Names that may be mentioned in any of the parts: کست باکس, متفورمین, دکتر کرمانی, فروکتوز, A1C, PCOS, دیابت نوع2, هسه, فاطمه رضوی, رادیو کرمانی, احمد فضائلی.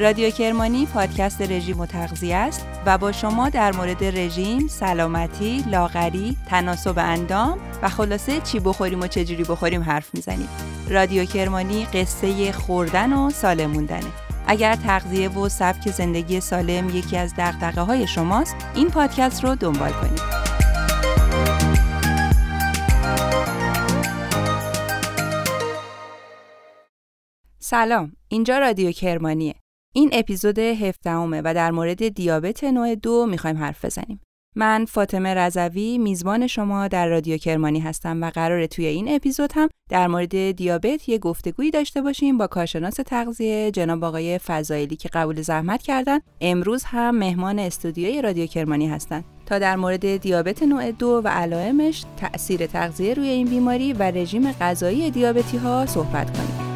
رادیو کرمانی پادکست رژیم و تغذیه است و با شما در مورد رژیم، سلامتی، لاغری، تناسب اندام و خلاصه چی بخوریم و چجوری بخوریم حرف میزنیم. رادیو کرمانی قصه خوردن و سالم موندنه. اگر تغذیه و سبک زندگی سالم یکی از دغدغه‌های شماست، این پادکست رو دنبال کنید. سلام، اینجا رادیو کرمانیه. این اپیزود 17 و در مورد دیابت نوع 2 میخوایم حرف بزنیم. من فاطمه رضوی میزبان شما در رادیو کرمانی هستم و قراره توی این اپیزود هم در مورد دیابت یه گفتگویی داشته باشیم با کارشناس تغذیه جناب آقای فضائلی که قبول زحمت کردن امروز هم مهمان استودیوی رادیو کرمانی هستن تا در مورد دیابت نوع 2 و علائمش، تأثیر تغذیه روی این بیماری و رژیم غذایی دیابتی‌ها صحبت کنیم.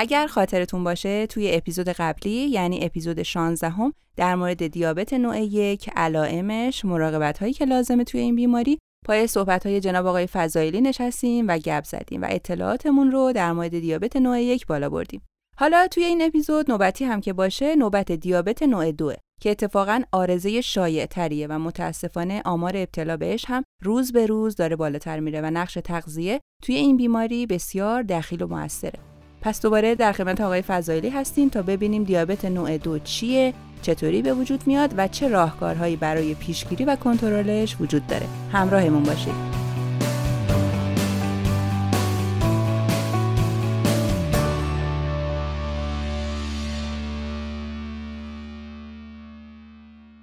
اگر خاطرتون باشه توی اپیزود قبلی یعنی اپیزود 16 در مورد دیابت نوع 1، علائمش، مراقبت‌هایی که لازمه توی این بیماری، پای صحبت‌های جناب آقای فضائلی نشستیم و گپ زدیم و اطلاعاتمون رو در مورد دیابت نوع 1 بالا بردیم. حالا توی این اپیزود نوبتی هم که باشه نوبت دیابت نوع 2 که اتفاقاً عارضه شایع‌تریه و متأسفانه آمار ابتلا بهش هم روز به روز داره بالاتر میره و نقش تغذیه توی این بیماری بسیار دخیل و موثره. پس دوباره در خدمت آقای فضائلی هستیم تا ببینیم دیابت نوع 2 چیه، چطوری به وجود میاد و چه راهکارهایی برای پیشگیری و کنترلش وجود داره. همراهمون باشید.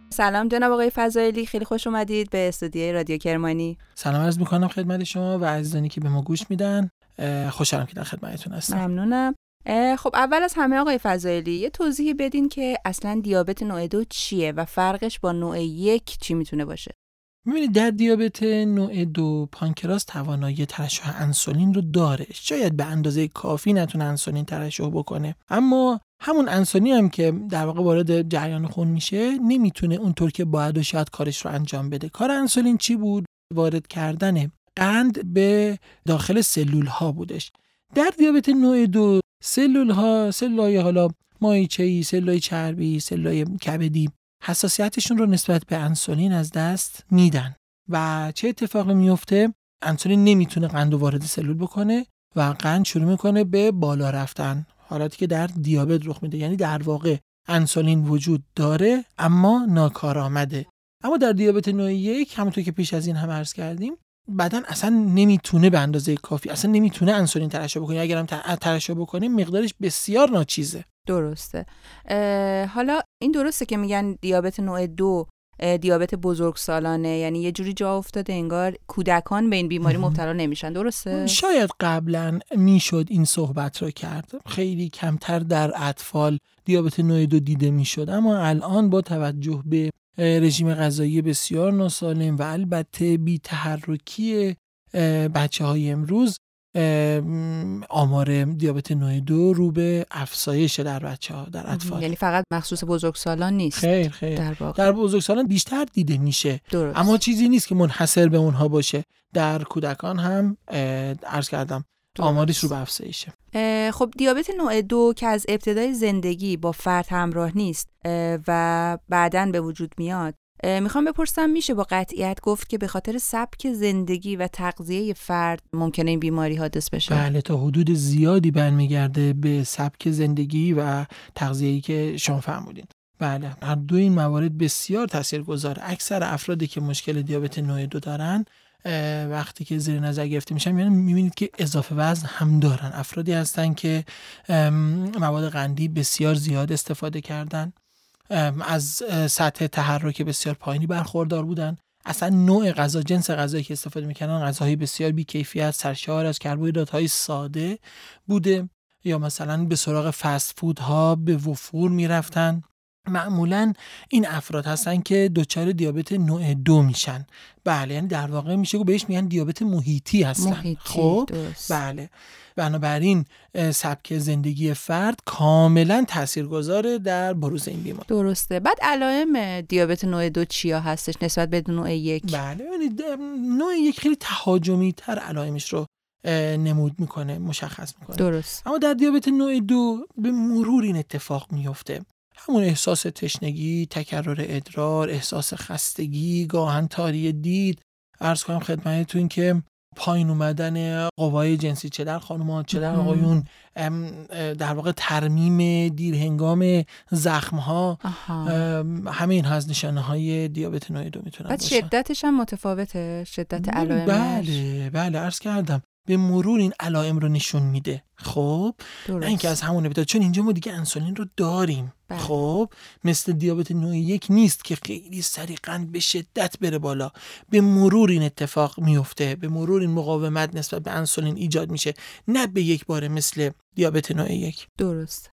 سلام جناب آقای فضائلی، خیلی خوش اومدید به استودیوی رادیو کرمانی. سلام عرض می‌کنم خدمت شما و عزیزانی که به ما گوش میدن. خوشحالم که در خدمتتون هستم. ممنونم. خب اول از همه آقای فضائلی یه توضیحی بدین که اصلا دیابت نوع 2 چیه و فرقش با نوع 1 چی میتونه باشه؟ می‌بینید در دیابت نوع 2 پانکراس توانایی ترشح انسولین رو داره. شاید به اندازه کافی نتونه انسولین ترشح بکنه، اما همون انسولین هم که در واقع وارد جریان خون میشه نمیتونه اونطور که باید و شاید کارش رو انجام بده. کار انسولین چی بود؟ وارد کردن قند به داخل سلول ها بودش. در دیابت نوع 2 سلول ها، سلولای حالا مایچه‌ای، سلولای چربی، سلولای کبدی حساسیتشون رو نسبت به انسولین از دست میدن و چه اتفاقی میفته؟ انسولین نمیتونه قند رو وارد سلول بکنه و قند شروع میکنه به بالا رفتن، حالاتی که در دیابت رخ میده. یعنی در واقع انسولین وجود داره اما ناکارآمده. اما در دیابت نوع 1 همونطور که پیش از این هم عرض کردیم بدن اصلا نمیتونه به اندازه کافی، اصلا نمیتونه انسولین ترشح بکنه. اگر هم ترشح بکنه مقدارش بسیار ناچیزه. درسته. حالا این درسته که میگن دیابت نوع 2 دیابت بزرگسالانه، یعنی یه جوری جا افتاده انگار کودکان به این بیماری مبتلا نمیشن، درسته؟ شاید قبلا میشد این صحبت رو کرد، خیلی کمتر در اطفال دیابت نوع 2 دیده میشد، اما الان با توجه به رژیم غذایی بسیار ناسالم و البته بی تحرکی بچه‌های امروز آمار دیابت نوع 2 رو به افزایش در بچه‌ها، در اطفال. یعنی فقط مخصوص بزرگسالان نیست. خیر. در بزرگسالان بیشتر دیده میشه. درست. اما چیزی نیست که منحصر به اونها باشه. در کودکان هم عرض کردم آمارش رو به افزایشه. خب دیابت نوع 2 که از ابتدای زندگی با فرد همراه نیست و بعداً به وجود میاد، میخوام بپرسم میشه با قطعیت گفت که به خاطر سبک زندگی و تغذیه فرد ممکنه این بیماری حادث بشه؟ بله، تا حدود زیادی برمیگرده به سبک زندگی و تغذیه‌ای که شما فرمودین. بله، هر دو این موارد بسیار تاثیرگذار. اکثر افرادی که مشکل دیابت نوع 2 دارن وقتی که زیر نظر گرفته میشن، یعنی میبینید که اضافه وزن هم دارن. افرادی هستن که مواد قندی بسیار زیاد استفاده کردن، از سطح تحرک بسیار پایینی برخوردار بودن، اصلا نوع غذا، جنس غذایی که استفاده میکنن غذاهای بسیار بی‌کیفیت، سرشار از کربوهیدرات های ساده بوده، یا مثلا به سراغ فست فود ها به وفور میرفتن معمولاً این افراد هستن که دچار دیابت نوع 2 میشن. بله، یعنی در واقع میشه که بهش میگن دیابت محیطی هستن. خب بله، بنابراین سبک زندگی فرد کاملاً تاثیرگذاره در بروز این بیماری. درسته. بعد علائم دیابت نوع 2 چیا هستش نسبت به نوع 1؟ بله، یعنی نوع 1 خیلی تهاجمی تر علائمش رو نمود میکنه، مشخص میکنه. درست. اما در دیابت نوع 2 به مرور این اتفاق میفته. همون احساس تشنگی، تکرار ادرار، احساس خستگی، گاهن تاری دید. عرض کنم خدمتتون که پایین اومدن قوای جنسی چه در خانم‌ها چه در آقایون، در واقع ترمیم دیرهنگام زخم‌ها، همه این‌ها از نشانه‌های دیابت نوع 2 میتونن باشن. شدتش هم متفاوته، شدت علائمش. بله بله، عرض کردم به مرور این علائم رو نشون میده. خب نه اینکه از همون ابتدا، چون اینجا ما دیگه انسولین رو داریم. خب مثل دیابت نوع 1 نیست که خیلی سریعاً به شدت بره بالا. به مرور این اتفاق میفته، به مرور این مقاومت نسبت به انسولین ایجاد میشه، نه به یک باره مثل دیابت نوع 1. درست.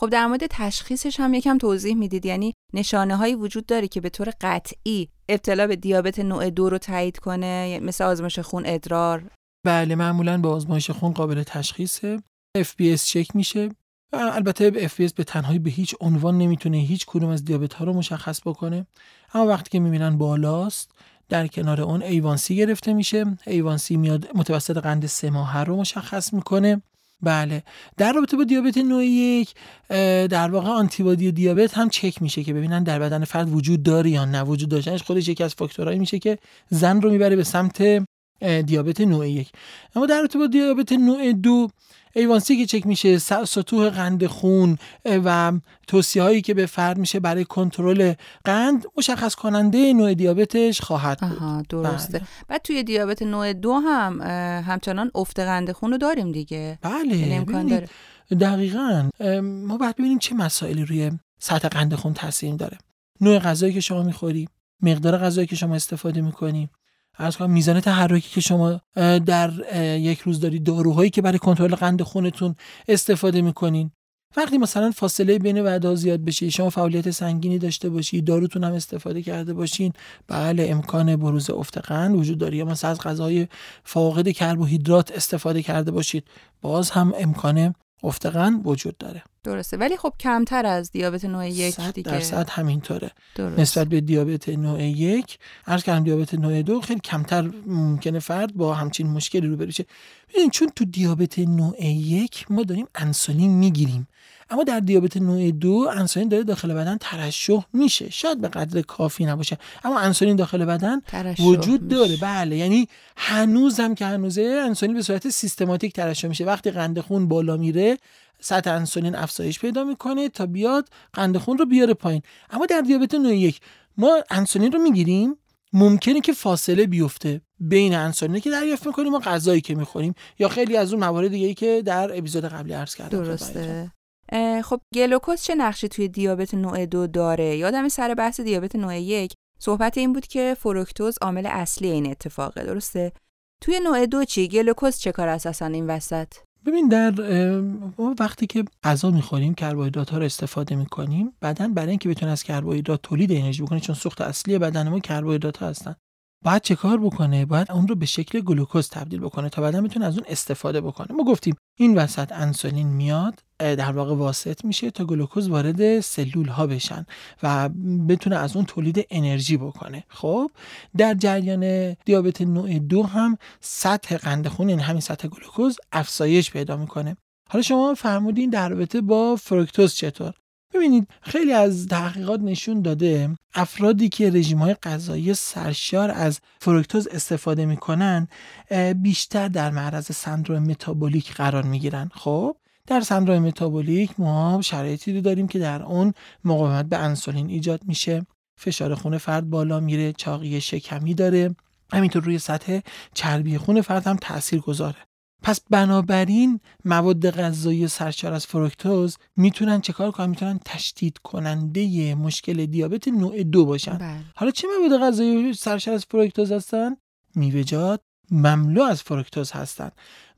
خب در مورد تشخیصش هم یکم توضیح میدید، یعنی نشانه‌هایی وجود داره که به طور قطعی ابتلا به دیابت نوع 2 رو تایید کنه، مثل آزمایش خون، ادرار؟ بله، معمولاً با آزمایش خون قابل تشخیصه. FPS چک میشه. البته FPS به تنهایی به هیچ عنوان نمیتونه هیچ کدوم از دیابت‌ها رو مشخص بکنه، اما وقتی که میبینن بالاست، در کنار اون A1C گرفته میشه. A1C میاد متوسط قند 3 ماهه رو مشخص میکنه. بله، در رابطه با دیابت نوع 1 در واقع آنتیبادی دیابت هم چک میشه که ببینن در بدن فرد وجود داره یا نه. وجود داشتنش خودش یکی از فاکتورهایی میشه که زن رو میبره به سمت دیابت نوع 1. اما در رابطه با دیابت نوع 2 A1C که چک میشه، سطوح قند خون و توصیه‌هایی که به فرد میشه برای کنترل قند مشخص کننده نوع دیابتش خواهد بود. درسته. بعد توی دیابت نوع 2 هم همچنان افت قند خون رو داریم دیگه. بله، امکان داره. دقیقاً ما باید ببینیم چه مسائلی روی سطح قند خون تاثیر داره. نوع غذایی که شما می‌خوری، مقدار غذایی که شما استفاده می‌کنی، میزان تحرکی که شما در یک روز داری، داروهایی که برای کنترل قند خونتون استفاده میکنین. وقتی مثلا فاصله بین وعده‌ها زیاد بشه، شما فعالیت سنگینی داشته باشی، داروتون هم استفاده کرده باشین، بله امکان بروز افت قند وجود داره. یا مثلا از غذاهای فاقد کربوهیدرات استفاده کرده باشید، باز هم امکان افت قند وجود داره. درسته، ولی خب کمتر از دیابت نوع 1 دیگه. 100% همینطوره. درست. نسبت به دیابت نوع 1، عرض کردم دیابت نوع 2 خیلی کمتر ممکنه فرد با همچین مشکلی روبرو شه. ببینید، چون تو دیابت نوع 1 ما داریم انسولین میگیریم، اما در دیابت نوع 2 انسولین داره داخل بدن ترشح میشه. شاید به قدر کافی نباشه، اما انسولین داخل بدن وجود داره. بله، یعنی هنوزم که هنوزه انسولین به صورت سیستماتیک ترشح میشه. وقتی قند خون بالا میره، سطح انسولین افزایش پیدا میکنه تا بیاد قند خون رو بیاره پایین. اما در دیابت نوع 1 ما انسولین رو میگیریم، ممکنه که فاصله بیفته بین انسولینی که دریافت میکنیم و غذایی که میخوریم، یا خیلی از اون موارد دیگه‌ای که در اپیزود قبلی عرض کردم. درسته. خب گلوکوز چه نقشی توی دیابت نوع 2 داره؟ یادم سر بحث دیابت نوع 1 صحبت این بود که فروکتوز عامل اصلی این اتفاقه. درسته. توی نوع 2 چی؟ گلوکوز چه کار اساساً این وسط؟ ببین، در وقتی که غذا میخوریم، کربوهیدرات ها رو استفاده میکنیم، بدن برای اینکه بتونه از کربوهیدرات تولید انرژی بکنه، چون سوخت اصلی بدن ما کربوهیدرات ها هستن، باید چه کار بکنه؟ باید اون رو به شکل گلوکوز تبدیل بکنه تا بدن بتونه از اون استفاده بکنه. ما گفتیم این وسط انسولین میاد، در واقع واسط میشه تا گلوکوز وارد سلول ها بشن و بتونه از اون تولید انرژی بکنه. خب در جریان دیابت نوع 2 هم سطح قند خون، این همین سطح گلوکوز، افزایش پیدا میکنه. حالا شما فرمودین در رابطه با فروکتوز چطور؟ ببینید، خیلی از تحقیقات نشون داده افرادی که رژیم‌های غذایی سرشار از فروکتوز استفاده می‌کنن بیشتر در معرض سندرم متابولیک قرار می‌گیرن. خب در سندرم متابولیک ما شرایطی رو داریم که در اون مقاومت به انسولین ایجاد میشه، فشار خون فرد بالا میره، چاقی شکمی داره، همینطور روی سطح چربی خون فرد هم تأثیر گذاره. پس بنابراین مواد غذایی سرشار از فروکتوز میتونن چه کار کنن؟ میتونن تشدید کننده مشکل دیابت نوع 2 باشن. بله. حالا چه مواد غذایی سرشار از فروکتوز هستن؟ میوه‌جات مملو از فروکتوز هستن.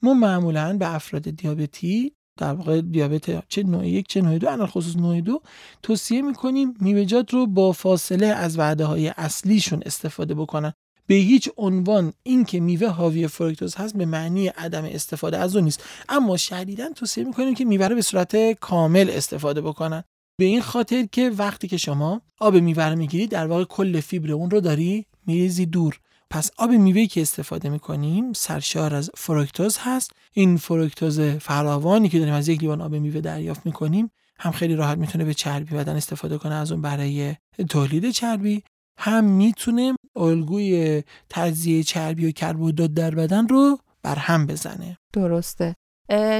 ما معمولاً به افراد دیابتی در واقع دیابت چه نوع 1 چه نوع 2، علاوه خصوص نوع 2 توصیه می‌کنیم میوه‌جات رو با فاصله از وعده‌های اصلیشون استفاده بکنن. به هیچ عنوان این که میوه حاوی فروکتوز هست به معنی عدم استفاده از اون نیست، اما شدیداً توصیه می‌کنیم که میوه رو به صورت کامل استفاده بکنن، به این خاطر که وقتی که شما آب میوه رو می‌گیری در واقع کل فیبر اون رو داری می‌ریزی دور. پس آب میوه‌ای که استفاده می‌کنیم سرشار از فروکتوز هست. این فروکتوز فراوانی که داریم از یک لیوان آب میوه دریافت می‌کنیم هم خیلی راحت می‌تونه به چربی بدن استفاده کنه از اون برای تولید چربی، هم می‌تونه الگوی تجزیه چربی و کربوهیدرات در بدن رو برهم بزنه. درسته.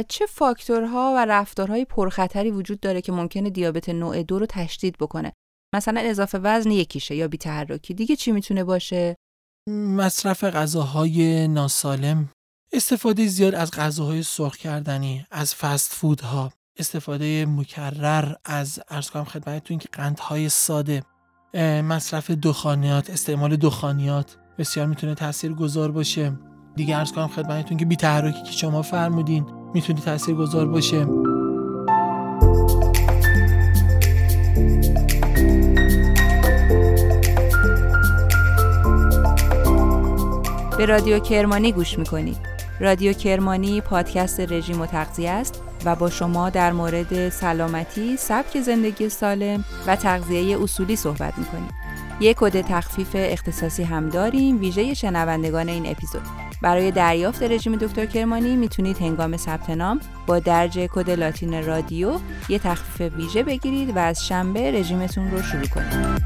چه فاکتورها و رفتارهای پرخطری وجود داره که ممکنه دیابت نوع 2 رو تشدید بکنه؟ مثلا اضافه وزن یکیشه یا بی‌تحرکی، دیگه چی می‌تونه باشه؟ مصرف غذاهای ناسالم، استفاده زیاد از غذاهای سرخ کردنی، از فست فودها، استفاده مکرر از عرض کنم خدمتتون که قندهای ساده، مصرف دخانیات، استعمال دخانیات بسیار میتونه تاثیرگذار باشه. دیگه عرض کنم خدمتتون که بی‌تحرکی که شما فرمودین میتونه تاثیرگذار باشه. به رادیو کرمانی گوش میکنید. رادیو کرمانی پادکست رژیم و تغذیه است و با شما در مورد سلامتی، سبک زندگی سالم و تغذیه اصولی صحبت میکنیم. یک کد تخفیف اختصاصی هم داریم ویژه شنوندگان این اپیزود. برای دریافت رژیم دکتر کرمانی میتونید هنگام ثبت نام با درج کد لاتین رادیو یک تخفیف ویژه بگیرید و از شنبه رژیمتون رو شروع کنید.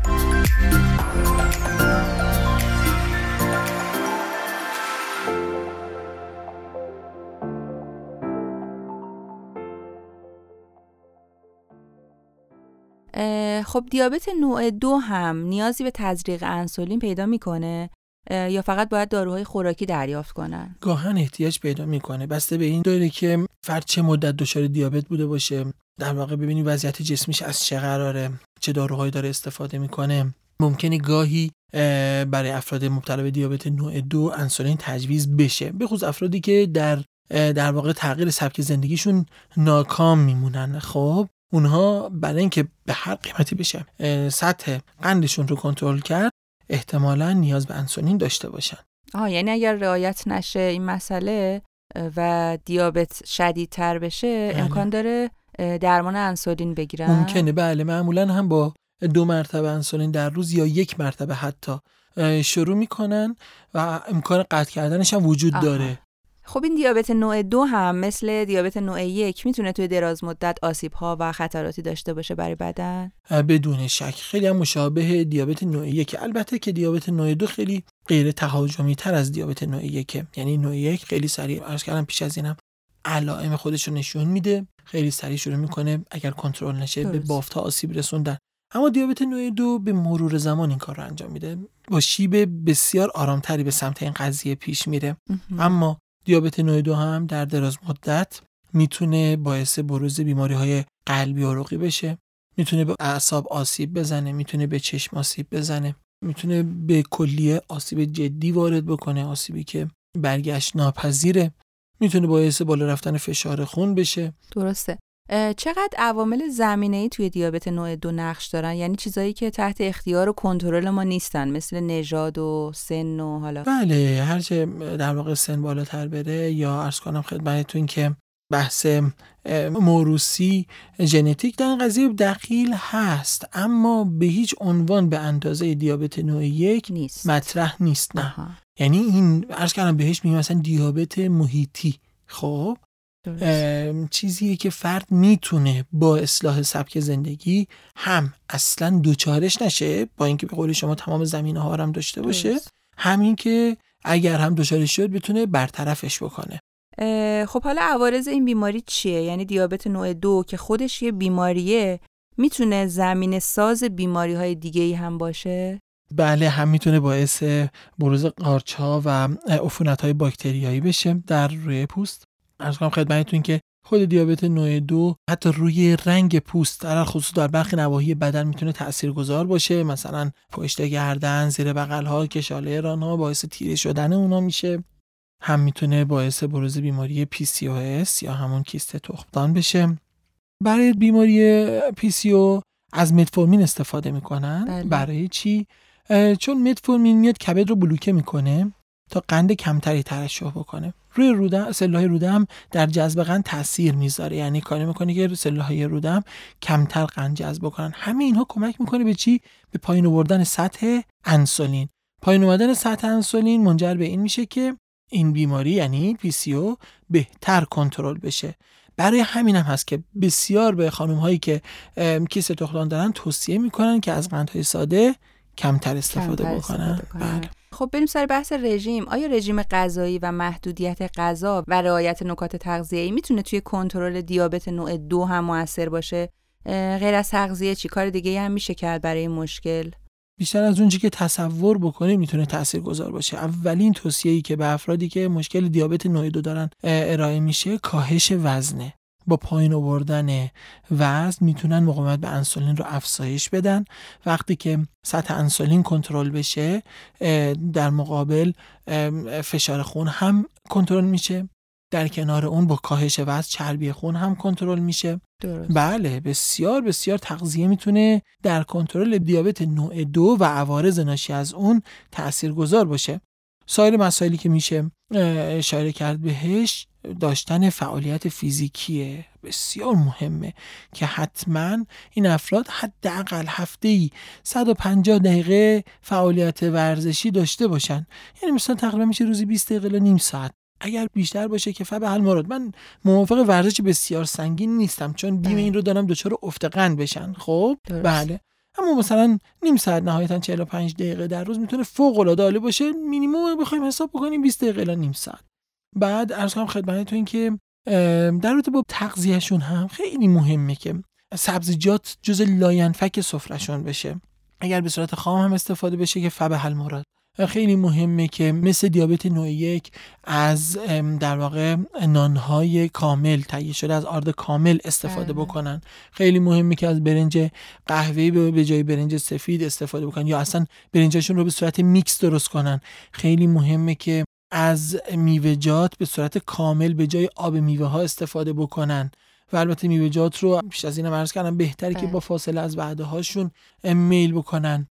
خب دیابت نوع 2 هم نیازی به تزریق انسولین پیدا میکنه یا فقط باید داروهای خوراکی دریافت کنن؟ گاهن احتیاج پیدا میکنه، بسته به این داره که فرد چه مدت دچار دیابت بوده باشه، در واقع ببینید وضعیت جسمیش از چه قراره، چه داروهایی داره استفاده میکنه. ممکنه گاهی برای افراد مبتلا به دیابت نوع 2 انسولین تجویز بشه، به خصوص افرادی که در واقع تغییر سبک زندگیشون ناکام میمونن. خب اونها برای اینکه به هر قیمتی بشه سطح قندشون رو کنترل کرد احتمالاً نیاز به انسولین داشته باشن. یعنی اگر رعایت نشه این مسئله و دیابت شدیدتر بشه امکان داره درمان انسولین بگیرن؟ ممکنه بله، معمولاً هم با 2 مرتبه انسولین در روز یا 1 مرتبه حتی شروع میکنن و امکان قطع کردنش هم وجود داره. خب این دیابت نوع 2 هم مثل دیابت نوع 1 میتونه توی دراز مدت آسیب‌ها و خطراتی داشته باشه برای بدن؟ بدون شک خیلی هم مشابه دیابت نوع 1، البته که دیابت نوع 2 خیلی غیر تهاجمی تر از دیابت نوع 1، یعنی نوع 1 خیلی سریع عرض کردم پیش از اینم علائم خودش رو نشون میده، خیلی سریع شروع میکنه اگر کنترل نشه به بافت‌ها آسیب رسوندن. اما دیابت نوع 2 به مرور زمان این کار رو انجام میده، با شیب بسیار آرامتری به سمت این قضیه پیش میره. اما دیابت نوع 2 هم در دراز مدت میتونه باعث بروز بیماری‌های قلبی و عروقی بشه، میتونه به اعصاب آسیب بزنه، میتونه به چشم آسیب بزنه، میتونه به کلیه آسیب جدی وارد بکنه، آسیبی که برگشت ناپذیره، میتونه باعث بالا رفتن فشار خون بشه. درسته. چقدر عوامل زمینه‌ای توی دیابت نوع 2 نقش دارن؟ یعنی چیزایی که تحت اختیار و کنترل ما نیستن مثل نژاد و سن و حالا؟ بله، هرچه در واقع سن بالاتر بره یا عرض کنم خدمتتون که بحث موروثی ژنتیک در این قضیه دخیل هست، اما به هیچ عنوان به اندازه دیابت نوع 1 نیست. مطرح نیست. نه. یعنی این عرض کردم بهش میگم مثلا دیابت محیطی. خب چیزیه که فرد میتونه با اصلاح سبک زندگی هم اصلا دوچارش نشه، با اینکه به قول شما تمام زمینه‌ها رو هم داشته باشه، همین که اگر هم دوچارش شد بتونه برطرفش بکنه. خب حالا عوارض این بیماری چیه؟ یعنی دیابت نوع 2 که خودش یه بیماریه میتونه زمینه ساز بیماری‌های دیگه‌ای هم باشه؟ بله، هم میتونه باعث بروز قارچ‌ها و عفونت‌های باکتریایی بشه در روی پوست. عرض کنم خدمتتون که خود دیابت نوع 2 حتی روی رنگ پوست در خصوص در برخی نواحی بدن میتونه تاثیرگذار باشه، مثلا پشت گردن، زیر بغل‌ها، کشاله ران‌ها باعث تیره شدن اونا میشه. هم میتونه باعث بروز بیماری PCOS یا همون کیست تخمدان بشه. برای بیماری PCO از متفورمین استفاده میکنن. بله. برای چی؟ چون متفورمین میاد کبد رو بلوکه میکنه تا قند کمتری ترشح بکنه. روی روده، سلول‌های روده هم در جذب قند تاثیر میذاره، یعنی کاری میکنه که سلول‌های روده هم کمتر قند جذب بکنن. همه اینها کمک میکنه به چی؟ به پایین آوردن سطح انسولین. پایین آمدن سطح انسولین منجر به این میشه که این بیماری یعنی PCO بهتر کنترل بشه. برای همین هم هست که بسیار به خانم‌هایی که کیست تخمدان دارن توصیه میکنن که از قندهای ساده کمتر استفاده بکنن. بله. خب بریم سر بحث رژیم. آیا رژیم غذایی و محدودیت غذا و رعایت نکات تغذیه‌ای میتونه توی کنترل دیابت نوع 2 هم مؤثر باشه؟ غیر از تغذیه چی کار دیگه‌ای هم میشه کرد برای این مشکل؟ بیشتر از اون چیزی که تصور بکنیم میتونه تاثیرگذار باشه. اولین توصیه‌ای که به افرادی که مشکل دیابت نوع 2 دارن ارائه میشه کاهش وزنه. با پایین آوردن وزن میتونن مقاومت به انسولین رو افزایش بدن. وقتی که سطح انسولین کنترل بشه در مقابل فشار خون هم کنترل میشه، در کنار اون با کاهش وزن چربی خون هم کنترل میشه. درست. بله، بسیار بسیار تغذیه میتونه در کنترل دیابت نوع 2 و عوارض ناشی از اون تاثیرگذار باشه. سایر مسائلی که میشه اشاره کرد بهش، داشتن فعالیت فیزیکیه، بسیار مهمه که حتما این افراد حداقل هفته‌ای 150 دقیقه فعالیت ورزشی داشته باشن. یعنی مثلا تقریبا میشه روزی 20 دقیقه تا نیم ساعت، اگر بیشتر باشه که فبه المراد. من موافق ورزش بسیار سنگین نیستم چون بیم این رو دارم دچار افت قند بشن. خب بله، اما مثلا نیم ساعت، نهایتاً 45 دقیقه در روز میتونه فوق العاده عالی باشه. مینیمم بخوایم حساب بکنیم 20 دقیقه تا نیم ساعت. بعد عرض کنم خدمتتون این که در رابطه با تغذیهشون هم خیلی مهمه که سبزیجات جز لاینفک سفرهشون بشه، اگر به صورت خام هم استفاده بشه که فبه المراد. خیلی مهمه که مثل دیابت نوع 1 از در واقع نانهای کامل تهیه شده از آرد کامل استفاده بکنن. خیلی مهمه که از برنج قهوه‌ای به جای برنج سفید استفاده بکنن یا اصلا برنجشون رو به صورت میکس درست کنن. خیلی مهمه که از میوه‌جات به صورت کامل به جای آب میوه ها استفاده بکنن. و البته میوه‌جات رو پیش از این هم عرض کردم بهتره که با فاصله از وعده هاشون میل بکنن.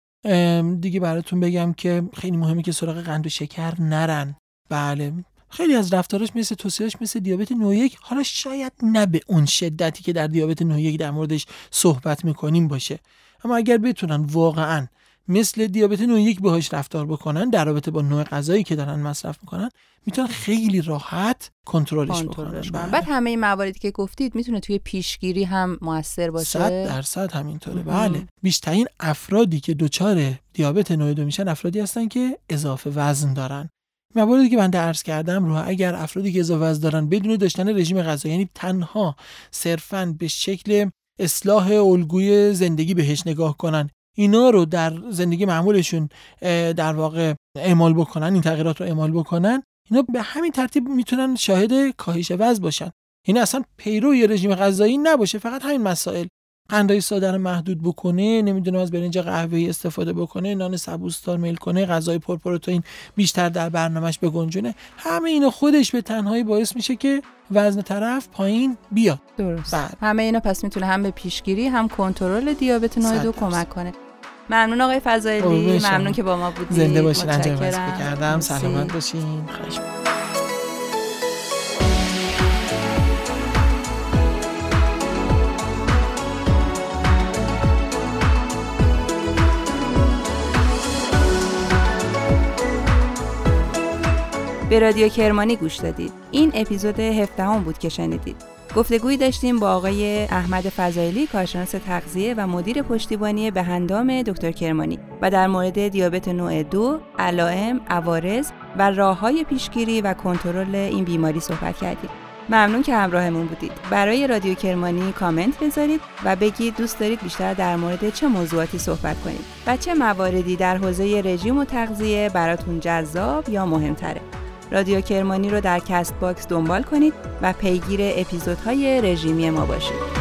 دیگه براتون بگم که خیلی مهمه که سراغ قند و شکر نرن. بله، خیلی از رفتاراش مثل توصیه‌اش مثل دیابت نوع 1، حالا شاید نه به اون شدتی که در دیابت نوع 1 در موردش صحبت میکنیم باشه، اما اگر بتونن واقعاً مثل دیابت نوع 1 باهاش رفتار بکنن در رابطه با نوع غذایی که دارن مصرف میکنن، میتونن خیلی راحت کنترلش بکنن. بعد همه این مواردی که گفتید میتونه توی پیشگیری هم موثر باشه. 100% همینطوره. بله، بیشترین افرادی که دچار دیابت نوع 2 میشن افرادی هستن که اضافه وزن دارن. مواردی که من عرض کردم رو اگر افرادی که اضافه وزن دارن بدون داشتن رژیم غذایی، یعنی تنها صرفاً به شکل اصلاح الگوی زندگی بهش نگاه کنن، اینا رو در زندگی معمولشون در واقع اعمال بکنن، این تغییرات رو اعمال بکنن، اینا به همین ترتیب میتونن شاهد کاهش وزن باشن. این اصلا پیروی رژیم غذایی نباشه، فقط همین مسائل قندهای ساده رو محدود بکنه، نمیدونم از برنج قهوه‌ای استفاده بکنه، نان سبوسدار میل کنه، غذای پرپروتئین بیشتر در برنامه‌اش بگنجونه، همه اینا خودش به تنهایی باعث میشه که وزن طرف پایین بیاد. درست. همه اینا پس میتونه هم به پیشگیری هم کنترل دیابت نوع 2 کمک کنه. ممنون آقای فضائلی، ممنون که با ما بودید. زنده باشین. انجام وظیفه کردم. سلامت باشین. خوش به رادیو کرمانی گوش دادید. این اپیزود 17 بود که شنیدید. گفتگویی داشتیم با آقای احمد فضائلی، کارشناس تغذیه و مدیر پشتیبانی به هندام دکتر کرمانی، و در مورد دیابت نوع 2، علائم، عوارض و راه‌های پیشگیری و کنترل این بیماری صحبت کردیم. ممنون که همراهمون بودید. برای رادیو کرمانی کامنت بذارید و بگید دوست دارید بیشتر در مورد چه موضوعاتی صحبت کنید و چه مواردی در حوزه رژیم و تغذیه براتون جذاب یا مهم‌تره. رادیو کرمانی رو در کست باکس دنبال کنید و پیگیر اپیزودهای رژیمی ما باشید.